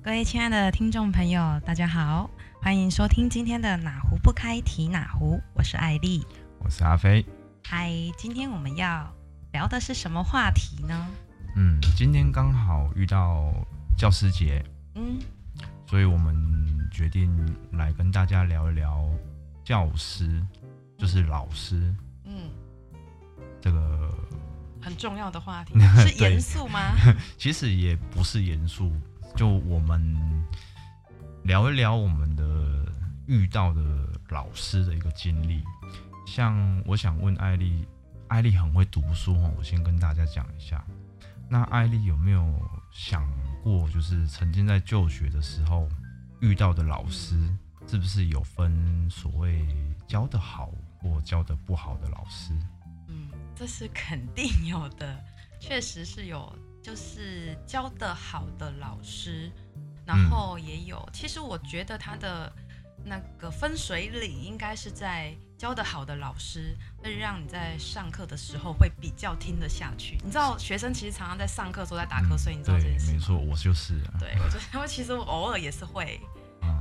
各位亲爱的听众朋友，大家好，欢迎收听今天的哪壶不开提哪壶，我是艾莉，我是阿飞。嗨，今天我们要聊的是什么话题呢？今天刚好遇到教师节，所以我们决定来跟大家聊一聊教师，就是老师，这个很重要的话题。是严肃吗？其实也不是严肃，就我们聊一聊我们的遇到的老师的一个经历。像我想问艾莉，艾莉很会读书，我先跟大家讲一下。那艾莉有没有想过，就是曾经在就学的时候遇到的老师，是不是有分所谓教得好或教得不好的老师？这是肯定有的，确实是有，就是教得好的老师，然后也有。其实我觉得他的那个分水岭应该是在教得好的老师会让你在上课的时候会比较听得下去。你知道学生其实常常在上课的时候在打瞌睡，你知道这件事吗？没错，我就是对，我就是，其实我偶尔也是会，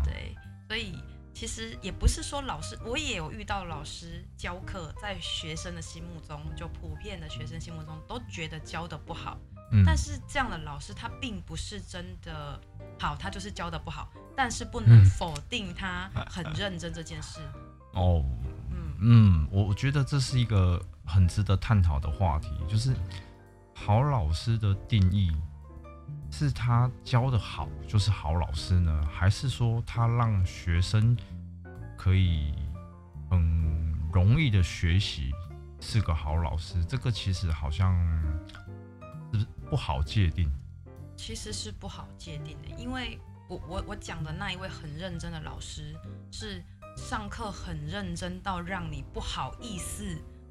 对，所以其实也不是说老师，我也有遇到老师教课，在学生的心目中，就普遍的学生心目中都觉得教得不好，但是这样的老师他并不是真的好，他就是教得不好，但是不能否定他很认真这件事。我觉得这是一个很值得探讨的话题，就是好老师的定义是他教的好就是好老师呢，还是说他让学生可以很容易的学习是个好老师？这个其实好像不好界定，其实是不好界定的，因为我讲的那一位很认真的老师是上课很认真到让你不好意思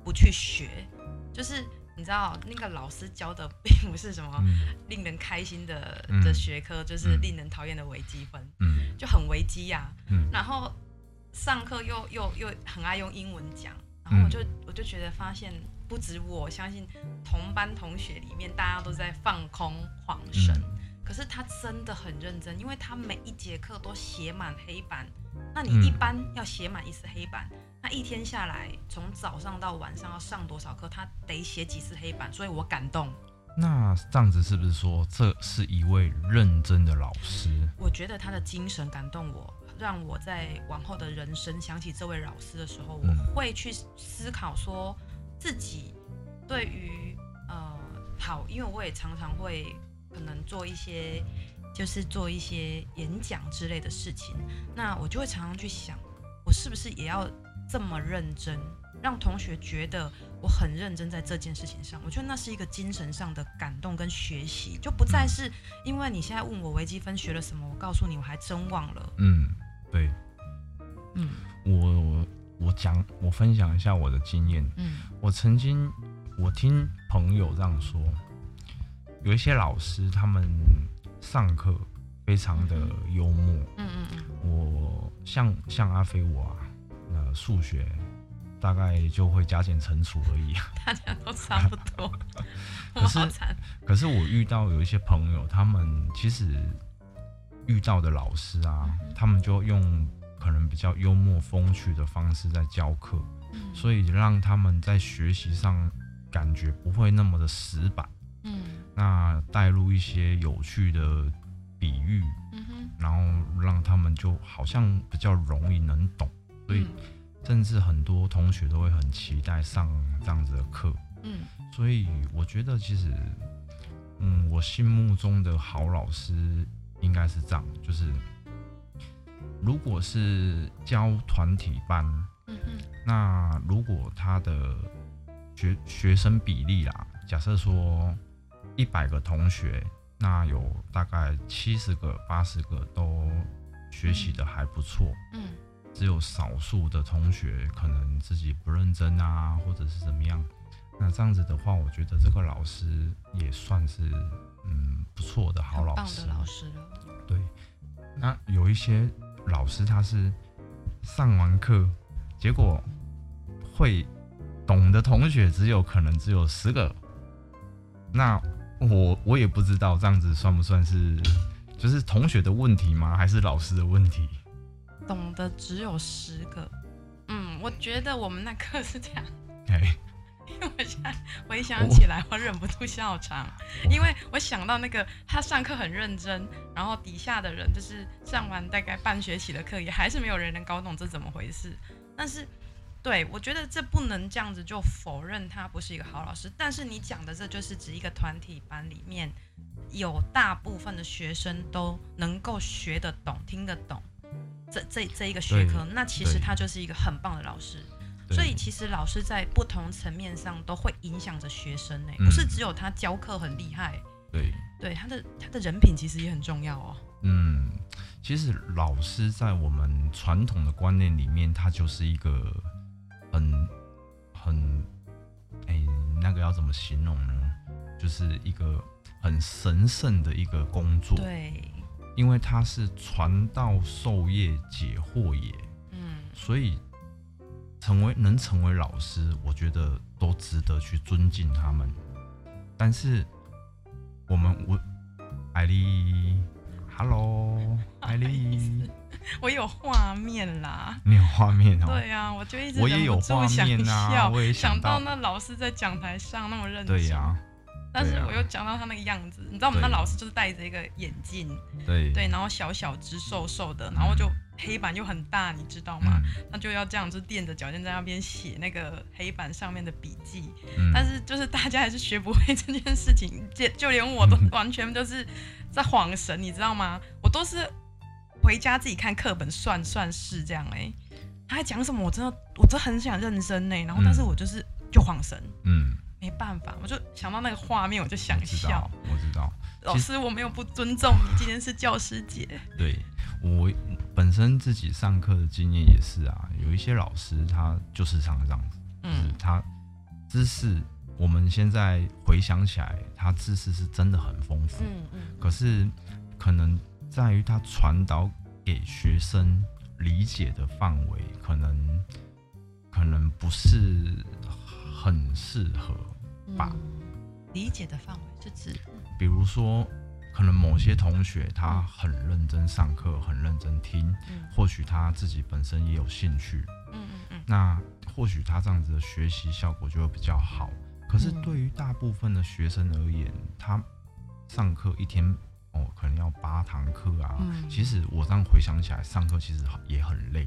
不去学，就是你知道那个老师教的并不是什么令人开心 的学科，就是令人讨厌的微积分，就很微积呀，然后上课又很爱用英文讲，然后我就觉得发现不止我，相信同班同学里面大家都在放空晃神，可是他真的很认真，因为他每一节课都写满黑板，那你一般要写满一次黑板，那一天下来从早上到晚上要上多少课，他得写几次黑板，所以我感动。那这样子是不是说这是一位认真的老师？我觉得他的精神感动我，让我在往后的人生想起这位老师的时候，我会去思考说自己对于好，因为我也常常会可能做一些演讲之类的事情，那我就会常常去想，我是不是也要这么认真，让同学觉得我很认真在这件事情上。我觉得那是一个精神上的感动跟学习，就不再是因为你现在问我微积分学了什么，我告诉你我还真忘了。对，我分享一下我的经验。我听朋友这样说，有一些老师他们上课非常的幽默。我像阿飞我数学大概就会加减乘除而已，大家都差不多。可是我遇到有一些朋友，他们其实遇到的老师啊，他们就用可能比较幽默风趣的方式在教课，所以让他们在学习上感觉不会那么的死板。那带入一些有趣的比喻，然后让他们就好像比较容易能懂，所以甚至很多同学都会很期待上这样子的课。所以我觉得其实，我心目中的好老师应该是这样，就是如果是教团体班，那如果他的学生比例啦，假设说100个同学，那有大概70个、80个都学习的还不错，只有少数的同学可能自己不认真啊，或者是怎么样。那这样子的话，我觉得这个老师也算是不错的好老师，很棒的老师了。对，那有一些老师他是上完课，结果会懂的同学可能只有10个，那我也不知道这样子算不算是就是同学的问题吗？还是老师的问题？懂得只有10个。嗯，我觉得我们那课是这样。Okay. 因为我现在回想起来，我忍不住笑场，因为我想到那个他上课很认真，然后底下的人就是上完大概半学期的课，也还是没有人能搞懂这怎么回事。但是，对，我觉得这不能这样子就否认他不是一个好老师。但是你讲的这就是指一个团体班里面有大部分的学生都能够学得懂、听得懂这一个学科，那其实他就是一个很棒的老师。所以其实老师在不同层面上都会影响着学生呢，不是只有他教课很厉害，对，他的人品其实也很重要哦。嗯，其实老师在我们传统的观念里面，他就是一个很那个要怎么形容呢？就是一个很神圣的一个工作，对，因为他是传道授业解惑也，嗯，所以。能成为老师，我觉得都值得去尊敬他们。但是我艾莉 ，Hello， 艾莉，我有画面啦。你有画面哦？对啊，我就一直忍不住想笑，我也想到那老师在讲台上那么认真。对啊，但是我又讲到他那个样子，你知道我们那老师就是戴着一个眼镜，对，然后小小只瘦瘦的，然后就。黑板又很大，你知道吗？他就要这样子垫着脚尖在那边写那个黑板上面的笔记，但是就是大家还是学不会这件事情，就连我都完全就是在恍神，你知道吗？我都是回家自己看课本算算式这样欸。他在讲什么，我真的很想认真欸，然后但是我就恍神，没办法，我就想到那个画面我就想笑。我知道老师我没有不尊重你，今天是教师节。对，我本身自己上课的经验也是啊，有一些老师他就是常常这样子，就是他知识，我们现在回想起来，他知识是真的很丰富，可是可能在于他传导给学生理解的范围，可能不是很适合吧。理解的范围是指，比如说。可能某些同学他很认真上课，很认真听，或许他自己本身也有兴趣，那或许他这样子的学习效果就会比较好。可是对于大部分的学生而言，他上课一天可能要8堂课啊，其实我这样回想起来，上课其实也很累。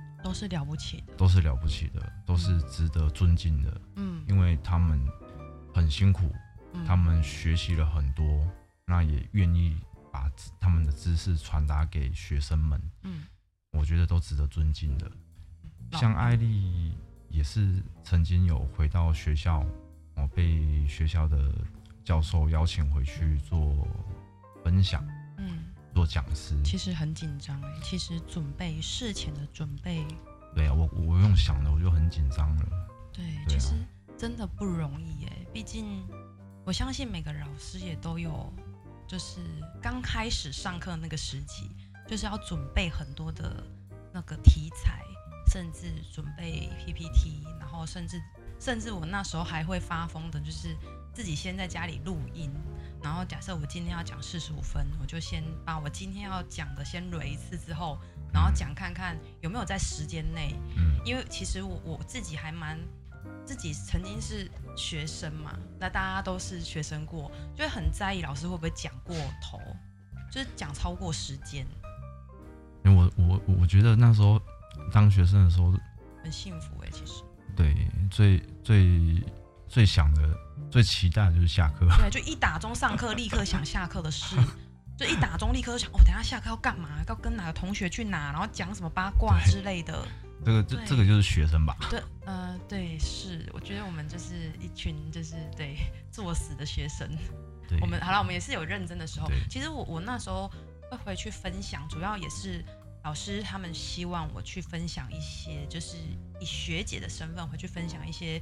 都是了不起的，都是值得尊敬的，因为他们很辛苦，他们学习了很多，那也愿意把他们的知识传达给学生们，我觉得都值得尊敬的。像艾莉也是曾经有回到学校，被学校的教授邀请回去做分享，做讲师。其实很紧张，其实事前的准备。对啊，我用想的我就很紧张了。对，其实真的不容易耶，毕竟我相信每个老师也都有。就是刚开始上课那个时期，就是要准备很多的那个题材，甚至准备 PPT， 然后甚至我那时候还会发疯的，就是自己先在家里录音，然后假设我今天要讲45分，我就先把我今天要讲的先捋一次之后，然后讲看看有没有在时间内，因为其实我自己还蛮。自己曾经是学生嘛，那大家都是学生过，就会很在意老师会不会讲过头，就是讲超过时间。我觉得那时候当学生的时候很幸福欸，其实。对，最想的、最期待的就是下课。对，就一打钟上课，立刻想下课的事。就一打钟立刻就想，等一下下课要干嘛？要跟哪个同学去哪？然后讲什么八卦之类的。这个就是学生吧？对，对，是，我觉得我们就是一群就是对作死的学生。对，我们也是有认真的时候。其实我那时候会回去分享，主要也是老师他们希望我去分享一些，就是以学姐的身份回去分享一些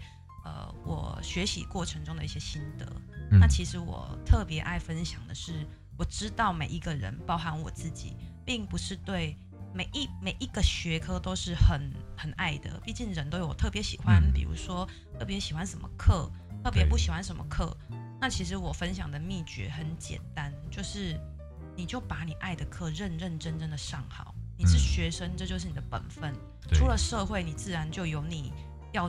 我学习过程中的一些心得。那其实我特别爱分享的是，我知道每一个人，包含我自己，并不是对每一个学科都是很爱的，毕竟人都有特别喜欢，比如说特别喜欢什么课，特别不喜欢什么课。那其实我分享的秘诀很简单，就是你就把你爱的课认认真真的上好。你是学生，这就是你的本分。出了社会，你自然就有你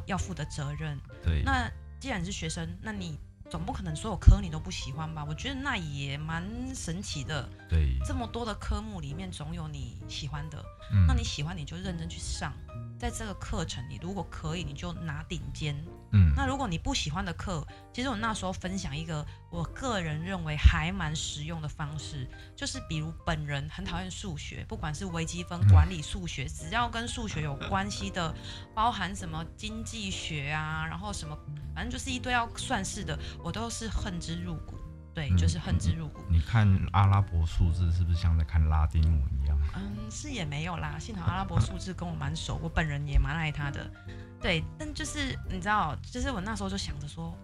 要负的责任。对，那既然你是学生，那你总不可能所有科你都不喜欢吧？我觉得那也蛮神奇的。对，这么多的科目里面，总有你喜欢的。那你喜欢你就认真去上，在这个课程里，如果可以，你就拿顶尖。那如果你不喜欢的课，其实我那时候分享一个我个人认为还蛮实用的方式，就是比如本人很讨厌数学，不管是微积分、管理数学，只要跟数学有关系的，包含什么经济学啊，然后什么，反正就是一堆要算式的，我都是恨之入骨。对，就是恨之入骨。你看阿拉伯数字是不是像在看拉丁文一样？是也没有啦。幸好阿拉伯数字跟我蛮熟，我本人也蛮爱他的。对，但就是你知道，就是我那时候就想着说，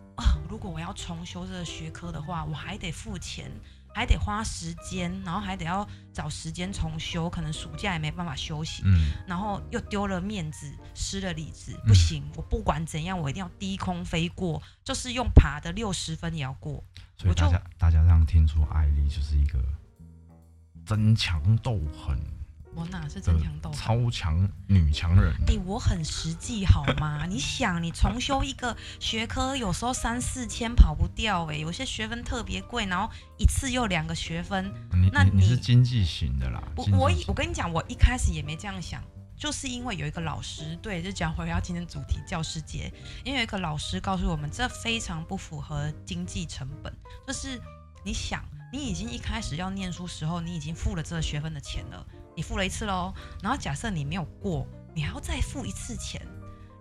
如果我要重修这个学科的话，我还得付钱，还得花时间，然后还得要找时间重修，可能暑假也没办法休息，然后又丢了面子，失了理智，不行，我不管怎样，我一定要低空飞过，就是用爬的60分也要过。所以大家这样听出艾莉就是一个争强斗狠。我哪是争强斗狠？超强女强人。我很实际好吗？你想，你重修一个学科，有时候3-4千跑不掉有些学分特别贵，然后一次又2个学分。那 你是经济型的啦。我跟你讲，我一开始也没这样想。就是因为有一个老师，对，就讲回到今天主题教师节，因为有一个老师告诉我们，这非常不符合经济成本。就是你想，你已经一开始要念书时候，你已经付了这个学分的钱了，你付了一次咯，然后假设你没有过，你还要再付一次钱，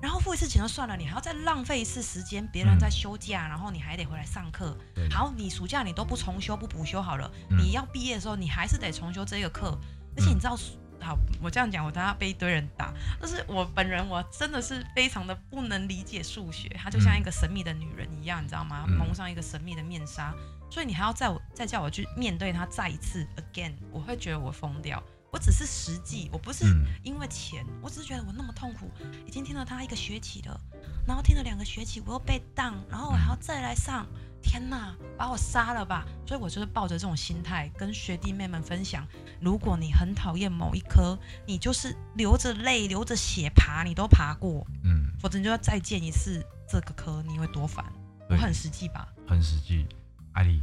然后付一次钱就算了，你还要再浪费一次时间，别人在休假，然后你还得回来上课。好，你暑假你都不重修不补修好了，你要毕业的时候你还是得重修这个课，而且你知道。好，我这样讲，我等下被一堆人打。但是我本人，我真的是非常的不能理解数学，它就像一个神秘的女人一样，你知道吗？蒙上一个神秘的面纱，所以你还要再叫我去面对它再一次 again， 我会觉得我疯掉。我只是实际，我不是因为钱，我只是觉得我那么痛苦，已经听了它1个学期了，然后听了2个学期，我又被当，然后我还要再来上。天哪，把我杀了吧！所以我就是抱着这种心态跟学弟妹们分享：如果你很讨厌某一科，你就是流着泪、流着血爬，你都爬过，否则你就要再见一次这个科，你会多烦。我很实际吧？很实际。艾莉，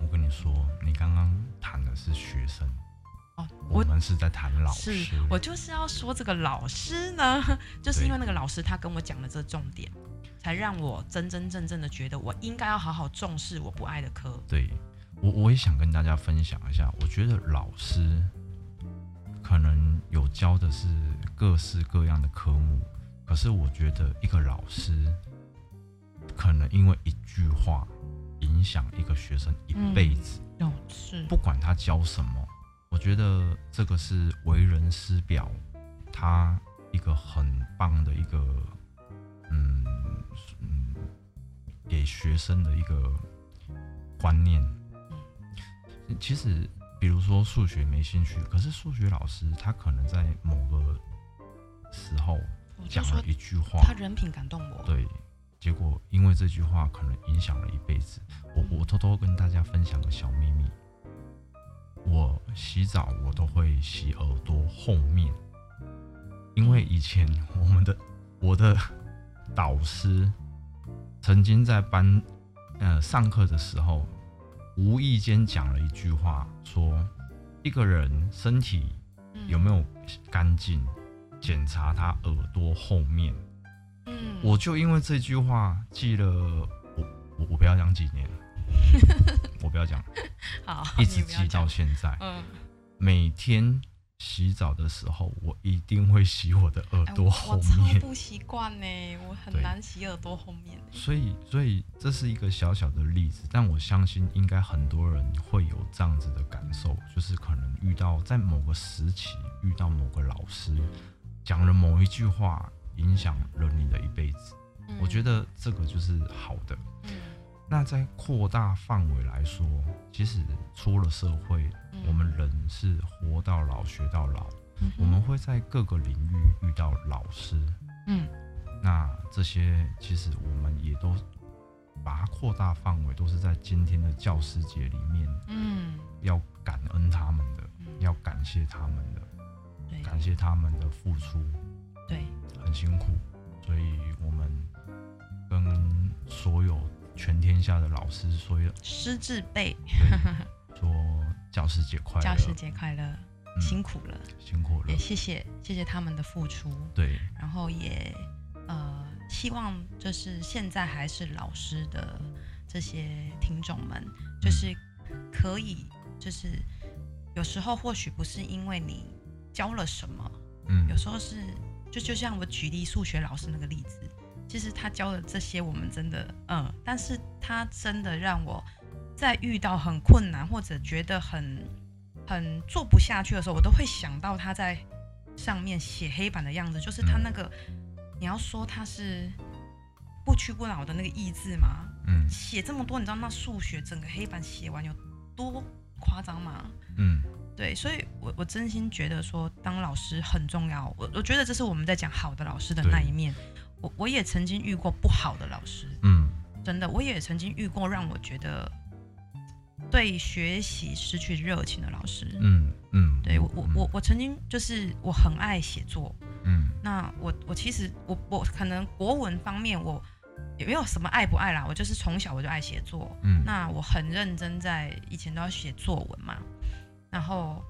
我跟你说，你刚刚谈的是学生，我们是在谈老师。是，我就是要说这个老师呢，就是因为那个老师他跟我讲了这重点。才让我真真正正的觉得我应该要好好重视我不爱的科。对，我也想跟大家分享一下，我觉得老师可能有教的是各式各样的科目，可是我觉得一个老师可能因为一句话影响一个学生一辈子，不管他教什么，我觉得这个是为人师表，他一个很棒的一个给学生的一个观念。其实比如说数学没兴趣，可是数学老师他可能在某个时候讲了一句话，他人品感动我，对，结果因为这句话可能影响了一辈子。我偷偷跟大家分享个小秘密，我洗澡我都会洗耳朵后面，因为以前我的导师曾经在上课的时候，无意间讲了一句话，说一个人身体有没有干净，检查他耳朵后面。我就因为这句话记了，我不要讲几年，我不要讲，好，一直记到现在。每天洗澡的时候，我一定会洗我的耳朵后面。我超不习惯呢，我很难洗耳朵后面。所以这是一个小小的例子，但我相信应该很多人会有这样子的感受，就是可能遇到在某个时期遇到某个老师讲了某一句话，影响了你的一辈子。我觉得这个就是好的。那在扩大范围来说，其实出了社会，我们人是活到老学到老，我们会在各个领域遇到老师。那这些其实我们也都把它扩大范围，都是在今天的教师节里面，要感恩他们的，要感谢他们的，感谢他们的付出，对，很辛苦。所以我们跟所有全天下的老师，所有师字辈说教师节快乐，教师节快乐，辛苦了，辛苦了，也谢谢他们的付出。对，然后也希望就是现在还是老师的这些听众们，就是可以就是有时候或许不是因为你教了什么，有时候是就像我举例数学老师那个例子。其实他教的这些我们真的但是他真的让我在遇到很困难或者觉得很做不下去的时候，我都会想到他在上面写黑板的样子，就是他那个你要说他是不屈不挠的那个意志嘛，写这么多，你知道那数学整个黑板写完有多夸张吗？对，所以我真心觉得说当老师很重要，我觉得这是我们在讲好的老师的那一面。我也曾经遇过不好的老师，真的，我也曾经遇过让我觉得对学习失去热情的老师，对我曾经就是我很爱写作，那我其实我可能国文方面我也没有什么爱不爱啦，我就是从小我就爱写作，那我很认真在以前都要写作文嘛，然后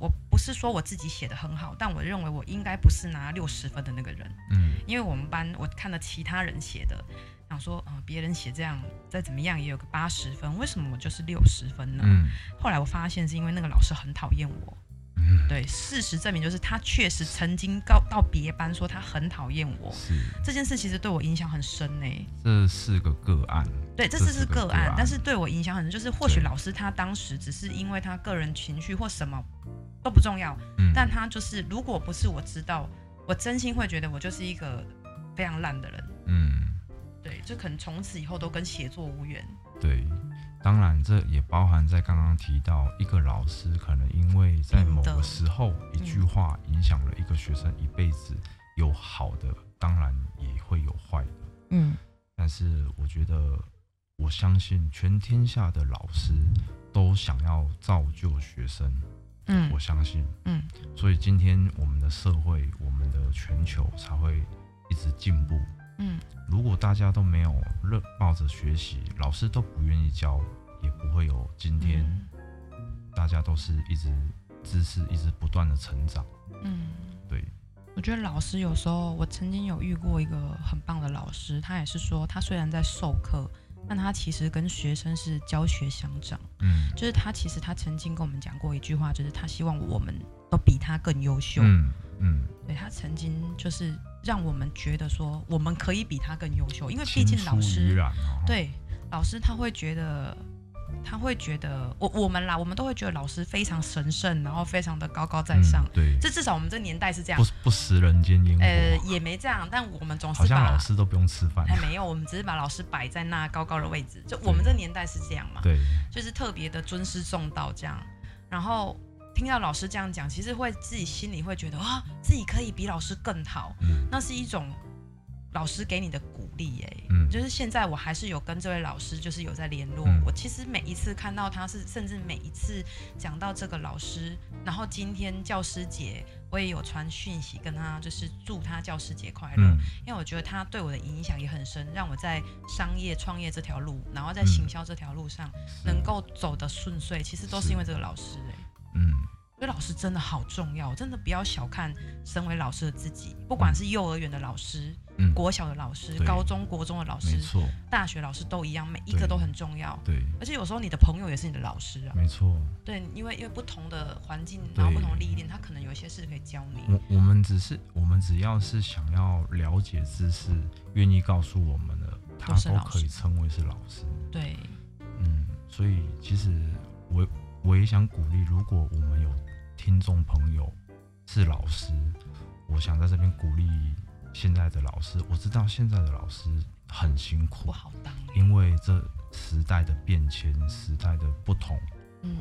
我不是说我自己写得很好，但我认为我应该不是拿60分的那个人，因为我们班我看了其他人写的，想说别人写这样再怎么样也有个80分，为什么我就是60分呢？后来我发现是因为那个老师很讨厌我，对，事实证明就是他确实曾经告到别班说他很讨厌我，这件事其实对我影响很深欸。这是个个案，对，这是个案，但是对我影响很深，就是或许老师他当时只是因为他个人情绪或什么都不重要，但他就是如果不是我知道，我真心会觉得我就是一个非常烂的人，对，就可能从此以后都跟写作无缘。对，当然这也包含在刚刚提到一个老师可能因为在某个时候一句话影响了一个学生一辈子，有好的当然也会有坏的，但是我觉得我相信全天下的老师都想要造就学生，我相信，所以今天我们的社会我们的全球才会一直进步，如果大家都没有抱着学习，老师都不愿意教，也不会有今天，大家都是一直知识一直不断的成长。对，我觉得老师有时候，我曾经有遇过一个很棒的老师，他也是说他虽然在授课，但他其实跟学生是教学相长，就是他其实他曾经跟我们讲过一句话，就是他希望我们都比他更优秀，对，他曾经就是让我们觉得说我们可以比他更优秀，因为毕竟老师，对，老师他会觉得我们都会觉得老师非常神圣，然后非常的高高在上，对，这至少我们这年代是这样，不食人间烟火，也没这样，但我们总是好像老师都不用吃饭，没有，我们只是把老师摆在那高高的位置，就我们这年代是这样嘛，对，就是特别的尊师重道这样，然后听到老师这样讲，其实会自己心里会觉得自己可以比老师更好，那是一种老师给你的鼓励欸，就是现在我还是有跟这位老师就是有在联络，我其实每一次看到他是甚至每一次讲到这个老师，然后今天教师节我也有传讯息跟他，就是祝他教师节快乐，因为我觉得他对我的影响也很深，让我在商业创业这条路，然后在行销这条路上能够走得顺遂，其实都是因为这个老师欸。所以老师真的好重要，真的不要小看身为老师的自己，不管是幼儿园的老师、国小的老师、高中国中的老师、大学老师都一样，每一个都很重要。对，而且有时候你的朋友也是你的老师啊。没错。对，因为不同的环境，然后不同的历练，他可能有一些事可以教你。我们只要是想要了解知识，愿意告诉我们的，他都可以称为是老师。对。所以其实我也想鼓励，如果我们有听众朋友是老师，我想在这边鼓励现在的老师。我知道现在的老师很辛苦，不好当，因为这时代的变迁，时代的不同。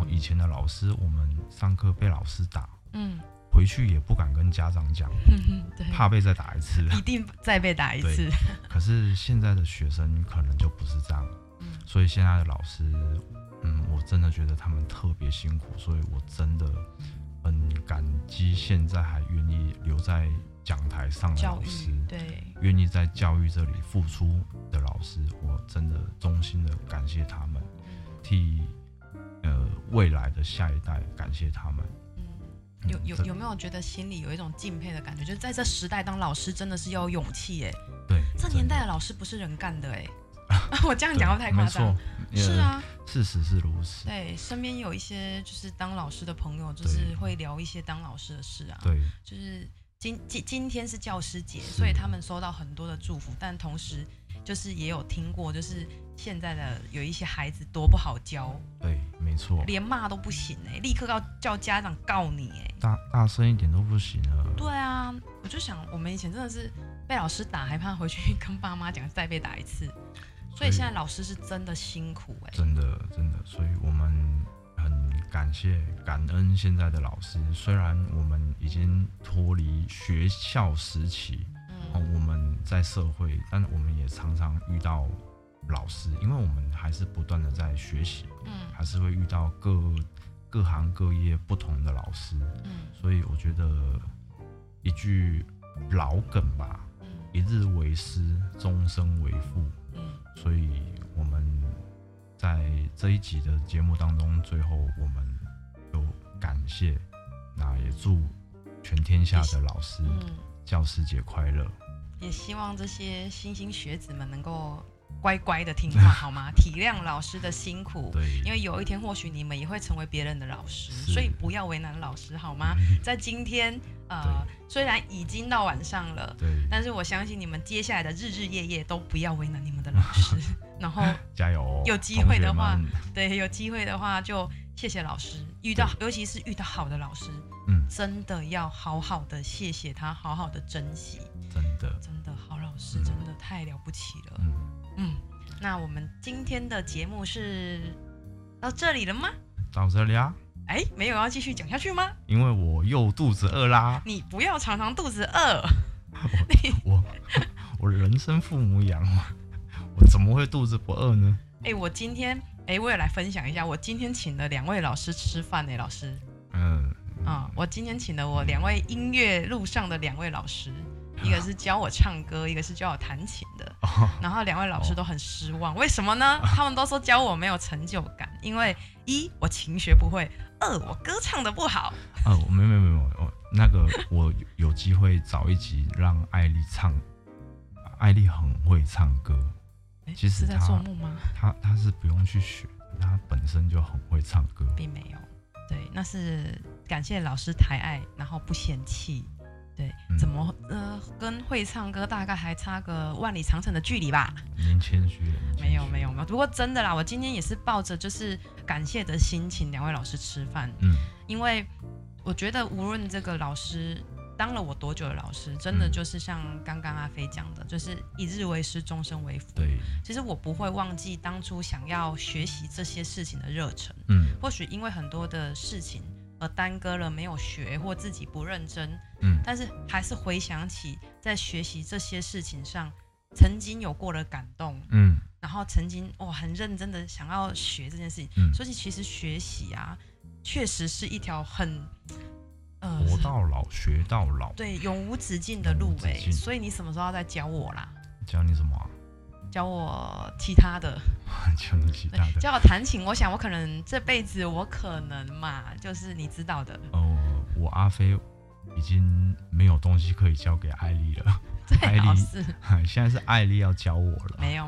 以前的老师，我们上课被老师打，回去也不敢跟家长讲，怕被再打一次，一定再被打一次。可是现在的学生可能就不是这样，所以现在的老师，我真的觉得他们特别辛苦，所以我真的很感激现在还愿意留在讲台上的老师，对，愿意在教育这里付出的老师，我真的衷心的感谢他们，替未来的下一代感谢他们。有没有觉得心里有一种敬佩的感觉？就是在这时代当老师真的是要有勇气耶。对，这年代的老师不是人干的哎。我这样讲会太夸张，是啊，事实是如此。对，身边有一些就是当老师的朋友，就是会聊一些当老师的事啊。对，就是今天是教师节，所以他们收到很多的祝福，但同时就是也有听过，就是现在的有一些孩子多不好教。对，没错，连骂都不行哎，立刻要叫家长告你哎，大声一点都不行啊。对啊，我就想我们以前真的是被老师打，还怕回去跟爸妈讲，再被打一次。所以现在老师是真的辛苦哎，真的，所以我们很感谢感恩现在的老师。虽然我们已经脱离学校时期，我们在社会，但我们也常常遇到老师，因为我们还是不断的在学习，还是会遇到各行各业不同的老师，所以我觉得一句老梗吧，一日为师，终身为父。所以我们在这一集的节目当中，最后我们就感谢，那也祝全天下的老师教师节快乐，也希望这些莘莘学子们能够乖乖的听话好吗？体谅老师的辛苦，因为有一天或许你们也会成为别人的老师，所以不要为难老师好吗？在今天虽然已经到晚上了，但是我相信你们接下来的日日夜夜都不要为难你们的老师，然后加油！有机会的话，对，有机会的话就谢谢老师，尤其是遇到好的老师，真的要好好的谢谢他，好好的珍惜，真的好老师真的太了不起了，那我们今天的节目是到这里了吗？到这里啊。哎，没有要继续讲下去吗？因为我又肚子饿啦。你不要常常肚子饿。我人生父母养嘛，我怎么会肚子不饿呢？哎，我也来分享一下，我今天请了2位老师吃饭呢，老师。我今天请了我2位音乐路上的2位老师。一个是教我唱歌，一个是教我弹琴的，然后2位老师都很失望，为什么呢？他们都说教我没有成就感，因为1我琴学不会，2我歌唱的不好。没有，那个我有机会找一集让艾莉唱，艾莉很会唱歌，其实是在做梦吗？她是不用去学，她本身就很会唱歌，并没有，对，那是感谢老师抬爱，然后不嫌弃。对，跟会唱歌大概还差个万里长城的距离吧。您谦虚了。没有。不过真的啦，我今天也是抱着就是感谢的心情，2位老师吃饭。因为我觉得无论这个老师当了我多久的老师，真的就是像刚刚阿飞讲的，就是一日为师，终身为父。对，其实我不会忘记当初想要学习这些事情的热忱。或许因为很多的事情而耽搁了，没有学或自己不认真，但是还是回想起在学习这些事情上曾经有过的感动，然后曾经很认真的想要学这件事情，所以其实学习啊，确实是一条很活到老学到老，对，永无止境的路。所以你什么时候要再教我啦？教你什么啊？教我其他的，教你其他的，教我弹琴。我想我可能这辈子我可能嘛，就是你知道的。我阿飞已经没有东西可以教给艾莉了。最好是现在是艾莉要教我了。没有。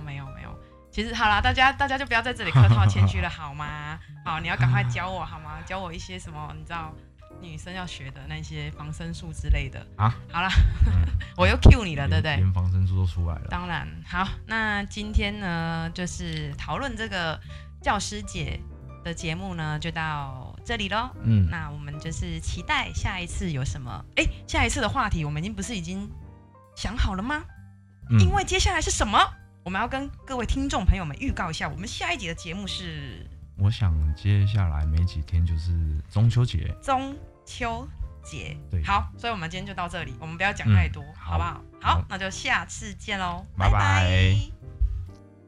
其实好啦，大家就不要在这里客套谦虚了，好吗？好，你要赶快教我好吗？教我一些什么？你知道女生要学的那些防身术之类的啊。好啦，我又 cue 你了，对不对？连防身术都出来了。当然，好，那今天呢，就是讨论这个教师节的节目呢，就到这里咯。嗯，那我们就是期待下一次有什么？哎，下一次的话题我们已经想好了吗？嗯，因为接下来是什么？我们要跟各位听众朋友们预告一下，我们下一集的节目是，我想接下来没几天就是中秋节，对，好，所以我们今天就到这里，我们不要讲太多，好不好？好，那就下次见喽，拜拜。